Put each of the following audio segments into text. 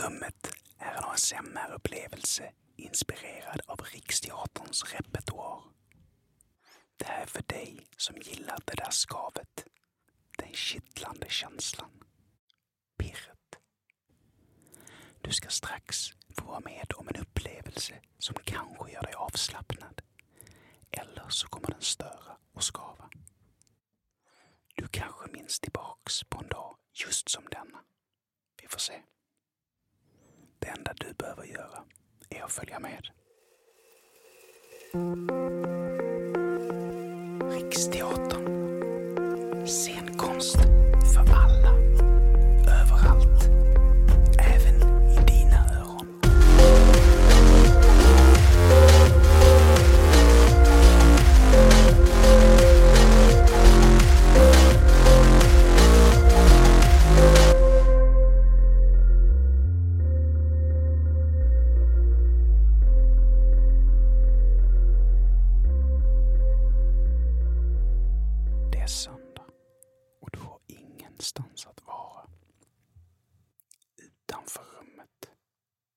Rummet är en ASMR-upplevelse inspirerad av Riksteaterns repertoar. Det här är för dig som gillar det där skavet, den kittlande känslan, pirret. Du ska strax få vara med om en upplevelse som kanske gör dig avslappnad, eller så kommer den störa och skava. Du kanske minns tillbaks på en dag just som denna. Vi får se. Det enda du behöver göra är att följa med. Riksteatern. Scenkonst för alla. Överallt. Även i dina öron. Det är söndag och du har ingenstans att vara. Utanför rummet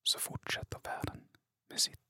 så fortsätter världen med sitt.